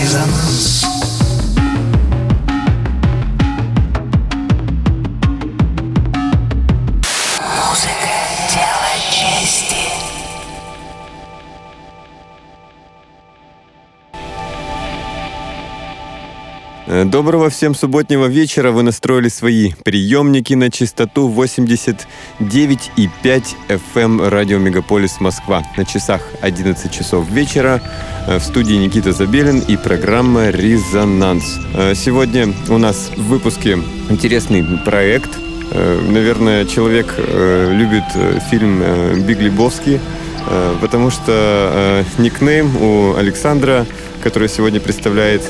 Резонанс. Музыка – дело чести. Доброго всем субботнего вечера. Вы настроили свои приемники на частоту 89,5 FM радио Мегаполис Москва. На часах 11 часов вечера. В студии Никита Забелин и программа «Резонанс». Сегодня у нас в выпуске интересный проект. Наверное, человек любит фильм «Биг Лебовский», потому что никнейм у Александра, который сегодня представляет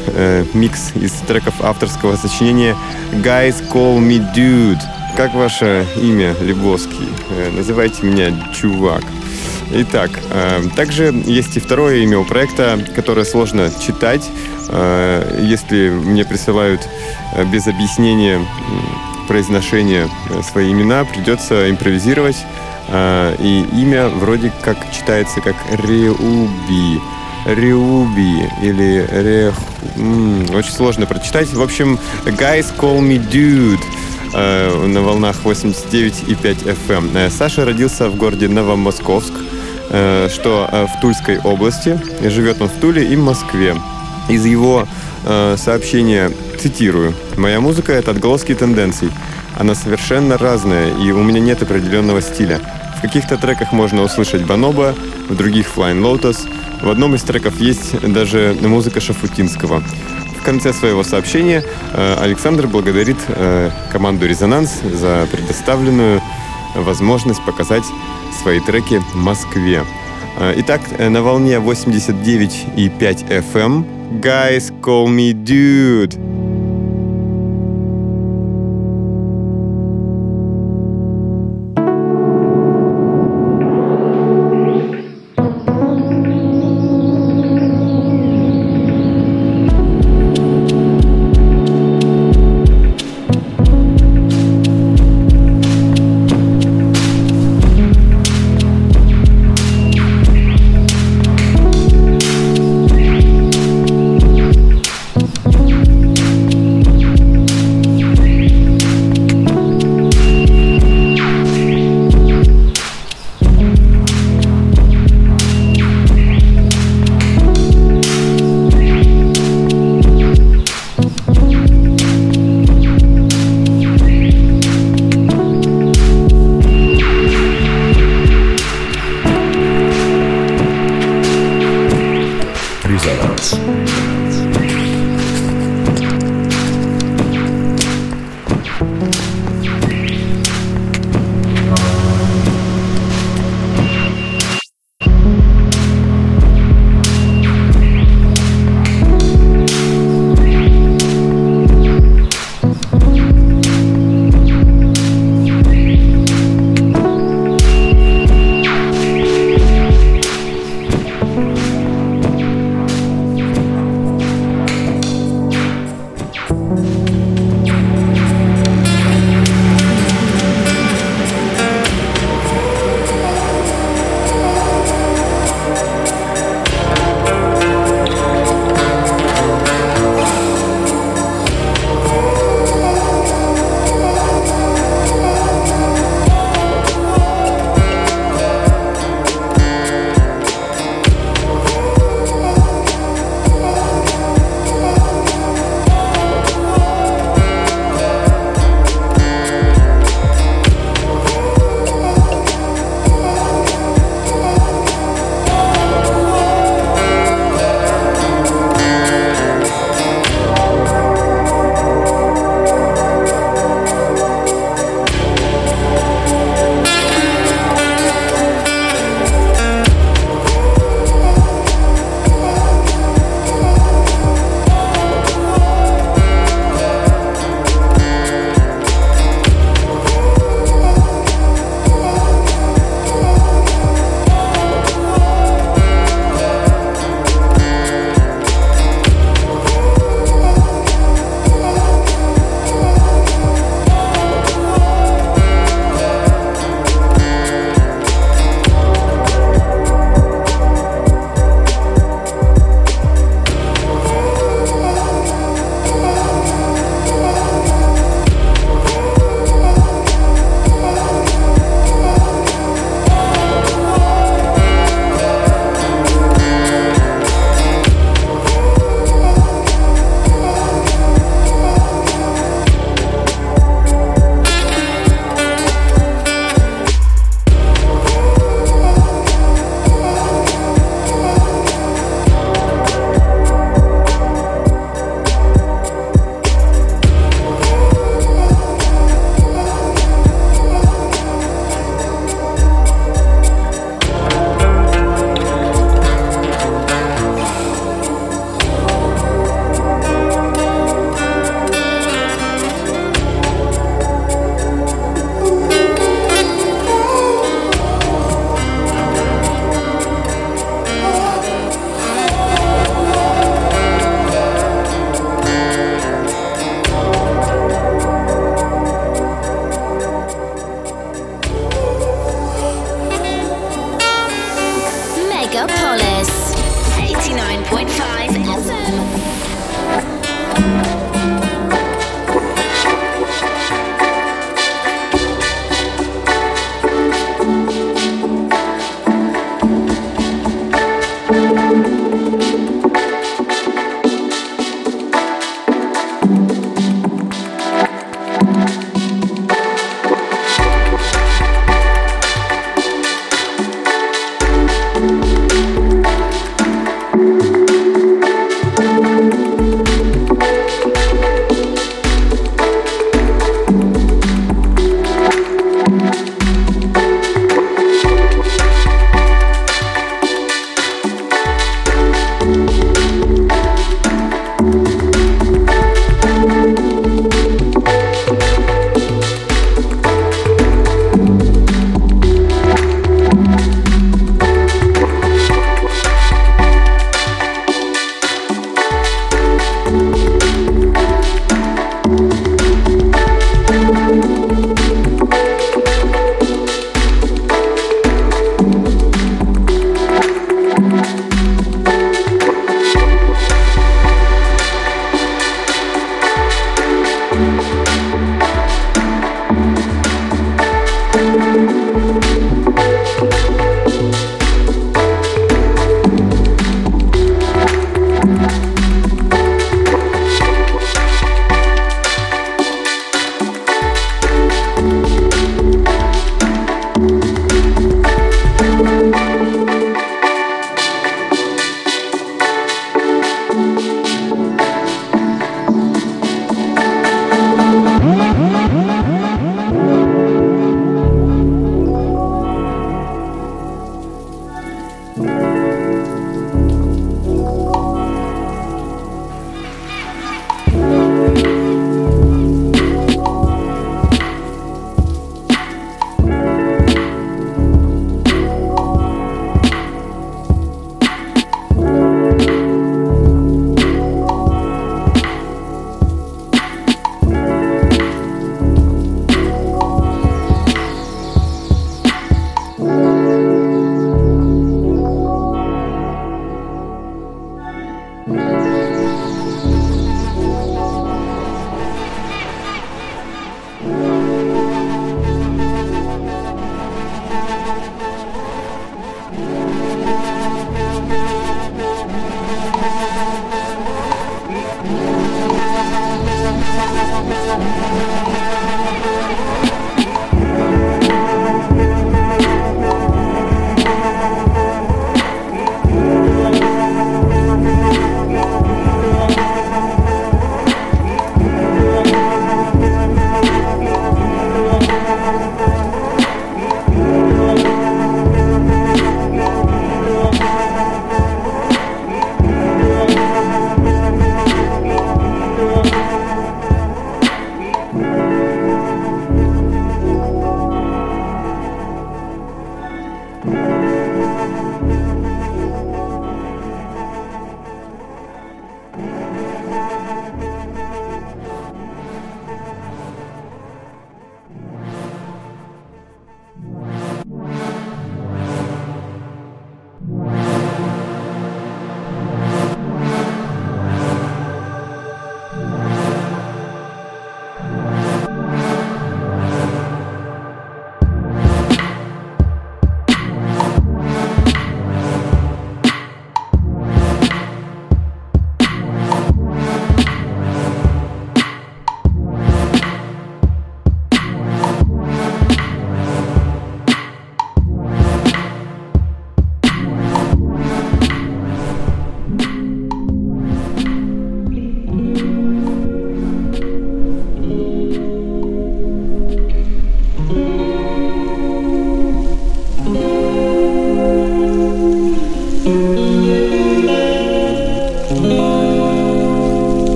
микс из треков авторского сочинения «Guys Call Me Dude». Как ваше имя, Лебовский? Называйте меня «Чувак». Итак, также есть и второе имя у проекта, которое сложно читать, если мне присылают без объяснения произношения свои имена, придется импровизировать. И имя вроде как читается как Реуби или Рех. Очень сложно прочитать. В общем, Guys Call Me Dude на волнах 89,5 FM. Саша родился в городе Новомосковск, что в Тульской области. Живет он в Туле и Москве. Из его сообщения цитирую. «Моя музыка — это отголоски тенденций. Она совершенно разная, и у меня нет определенного стиля. В каких-то треках можно услышать Бонобо, в других Flying Lotus. В одном из треков есть даже музыка Шафутинского». В конце своего сообщения Александр благодарит команду «Резонанс» за предоставленную возможность показать свои треки в Москве. Итак, на волне 89,5 FM «Guys, Call Me Dude».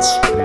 Резонанс.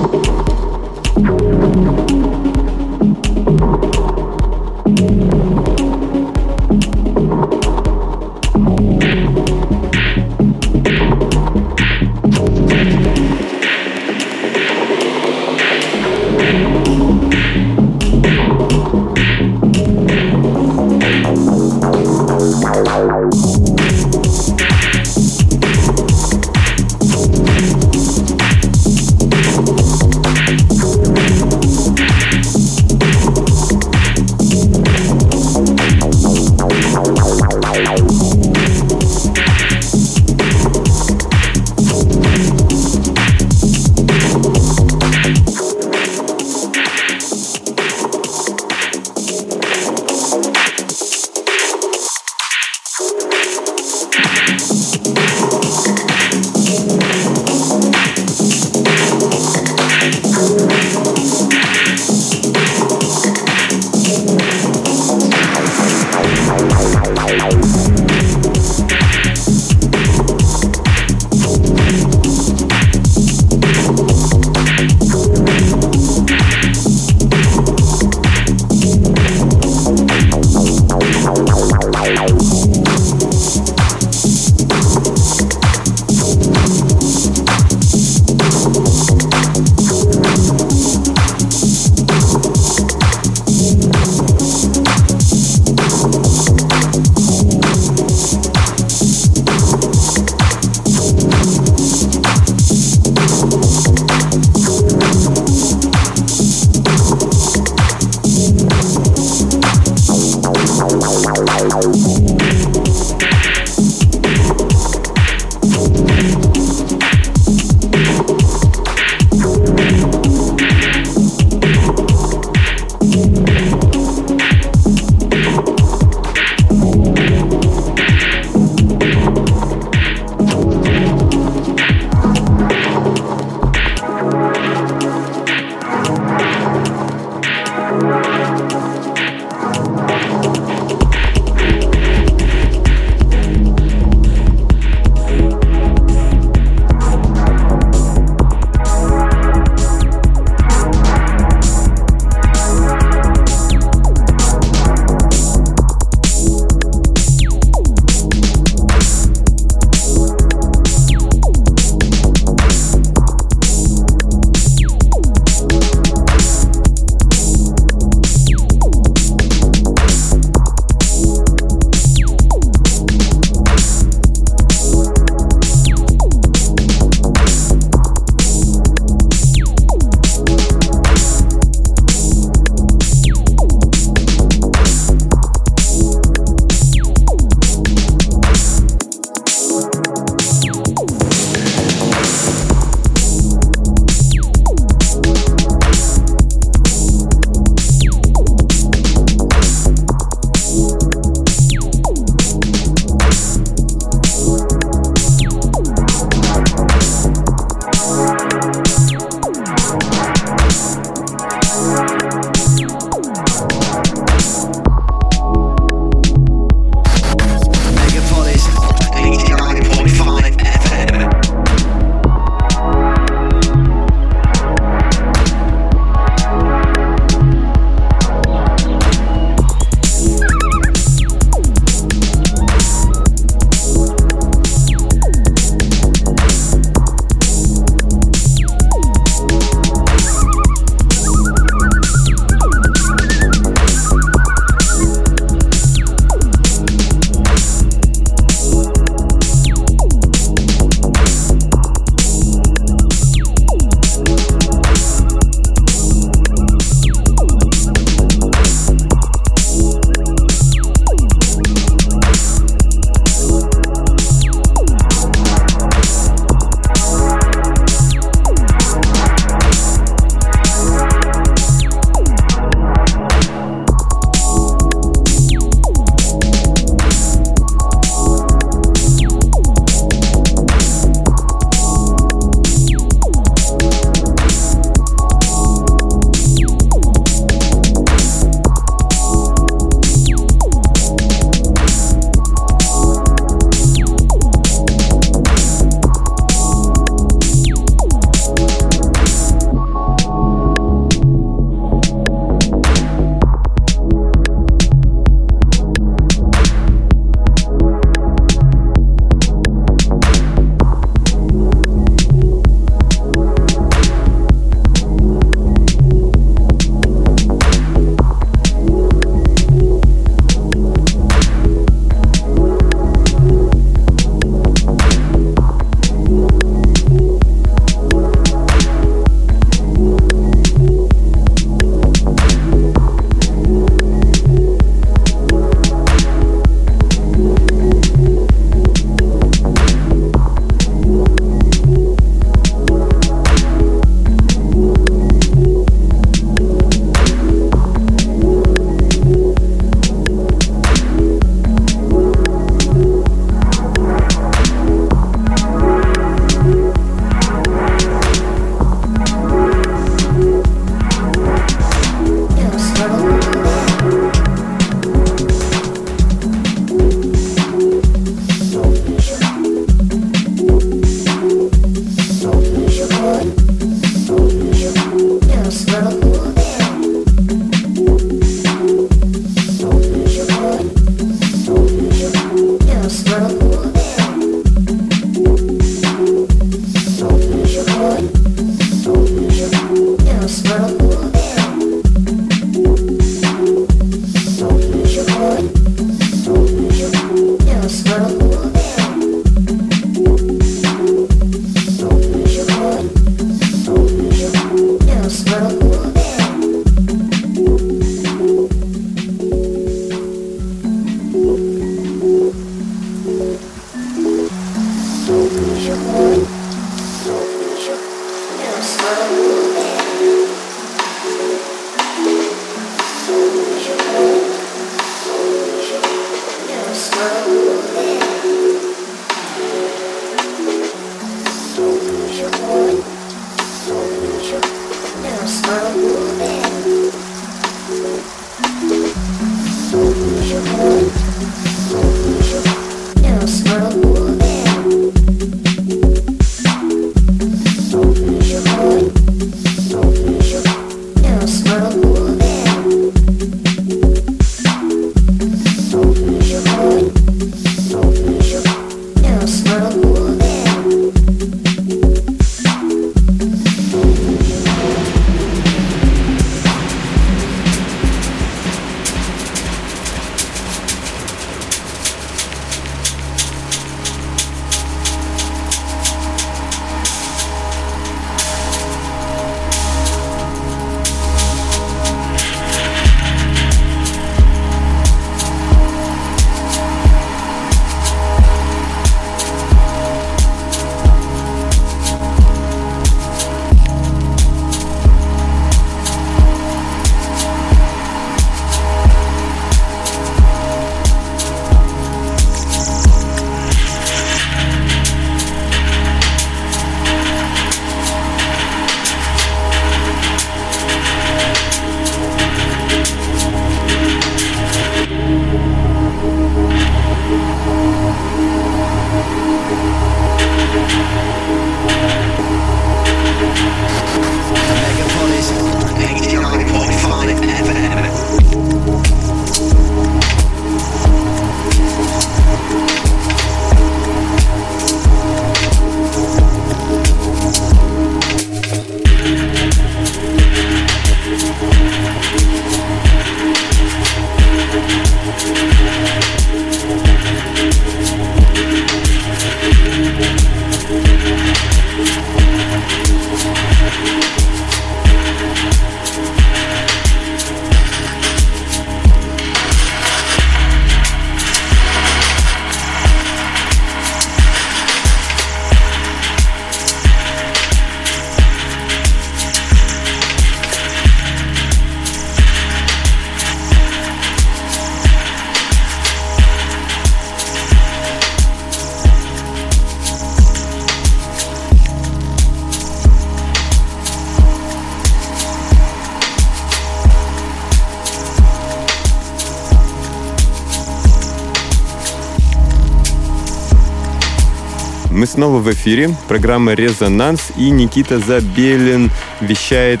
Снова в эфире программа «Резонанс», и Никита Забелин вещает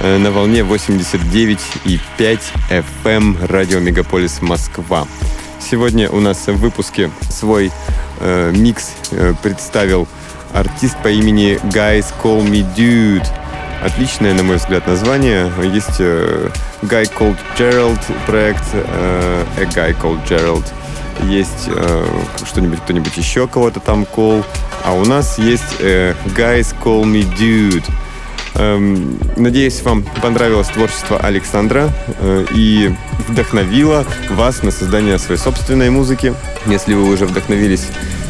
на волне 89,5 FM радио «Мегаполис Москва». Сегодня у нас в выпуске свой микс представил артист по имени Guys Call Me Dude. Отличное, на мой взгляд, название. Есть Guy Called Gerald проект, A Guy Called Gerald. Есть что-нибудь, кто-нибудь еще кого-то там call. А у нас есть Guys Call Me Dude. Надеюсь, вам понравилось творчество Александра и вдохновило вас на создание своей собственной музыки. Если вы уже вдохновились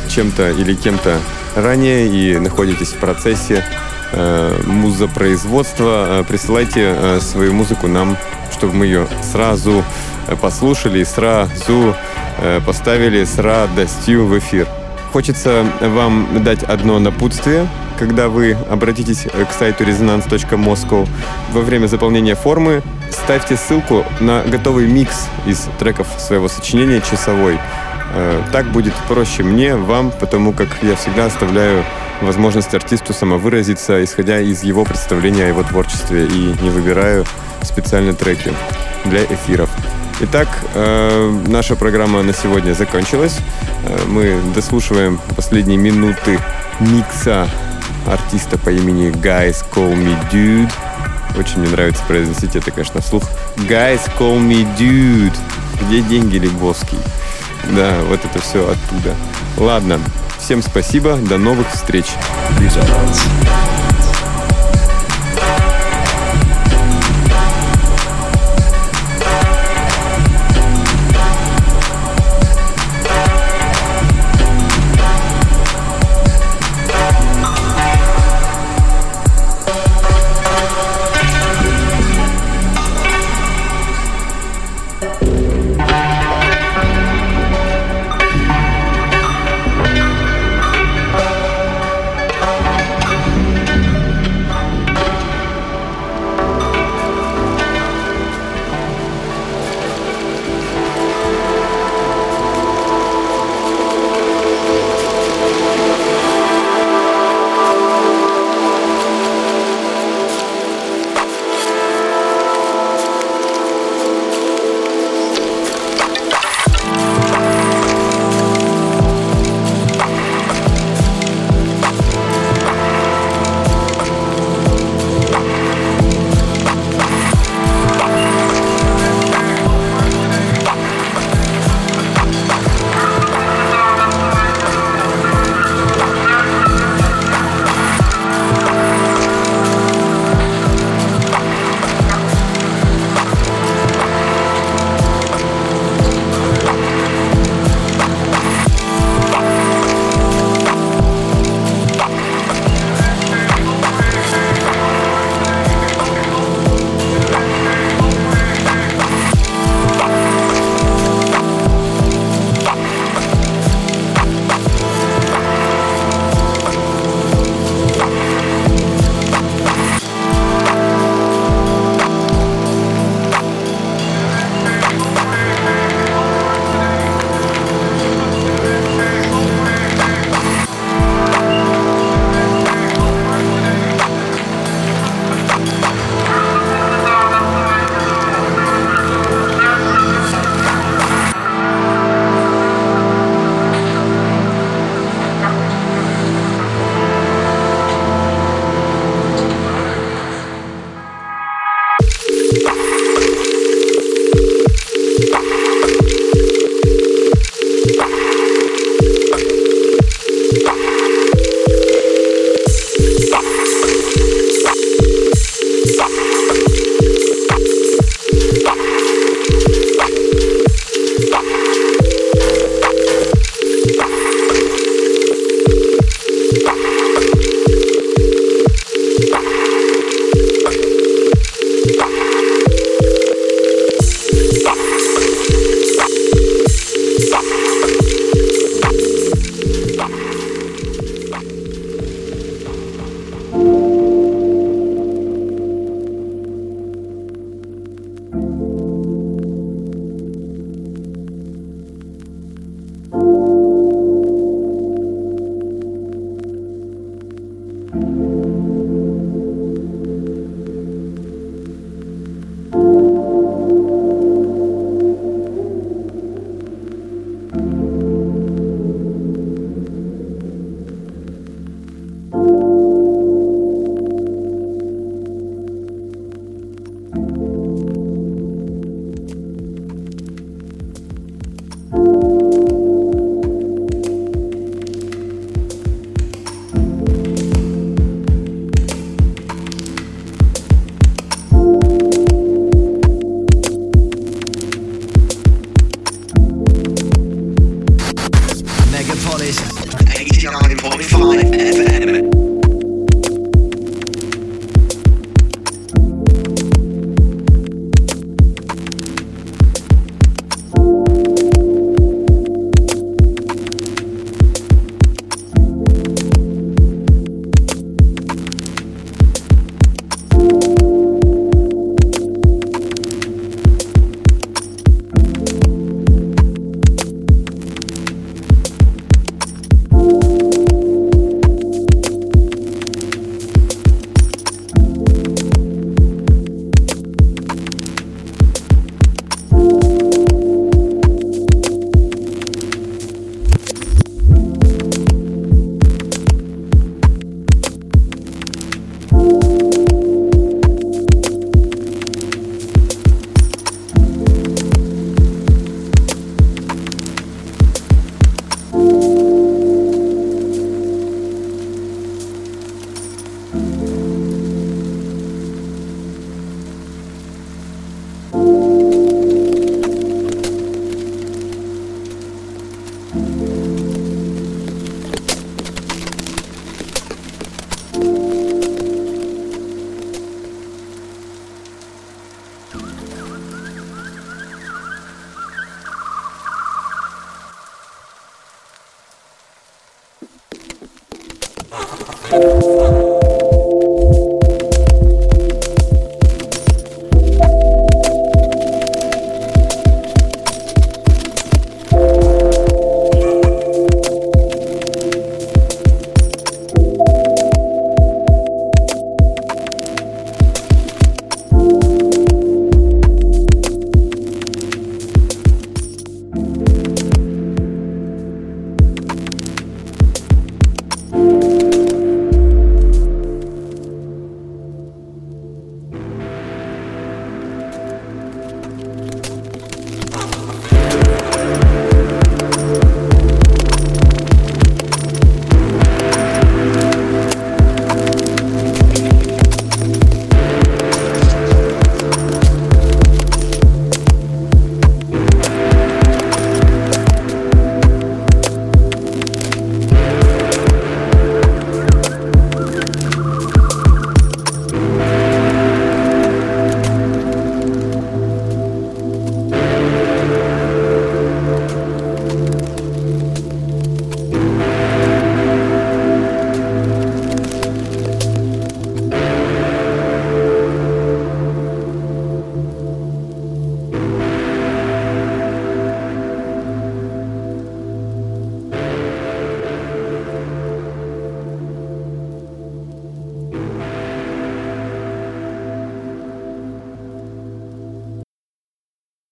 чем-то или кем-то ранее и находитесь в процессе музопроизводства, присылайте свою музыку нам, чтобы мы ее сразу послушали и сразу поставили с радостью в эфир. Хочется вам дать одно напутствие, когда вы обратитесь к сайту resonance.moscow. Во время заполнения формы ставьте ссылку на готовый микс из треков своего сочинения часовой. Так будет проще мне, вам, потому как я всегда оставляю возможность артисту самовыразиться, исходя из его представления о его творчестве, и не выбираю специально треки для эфиров. Итак, наша программа на сегодня закончилась. Мы дослушиваем последние минуты микса артиста по имени Guys Call Me Dude. Очень мне нравится произносить это, конечно, вслух. Guys Call Me Dude. Где деньги, Лебовский? Да, вот это все оттуда. Ладно, всем спасибо, до новых встреч. Резонанс.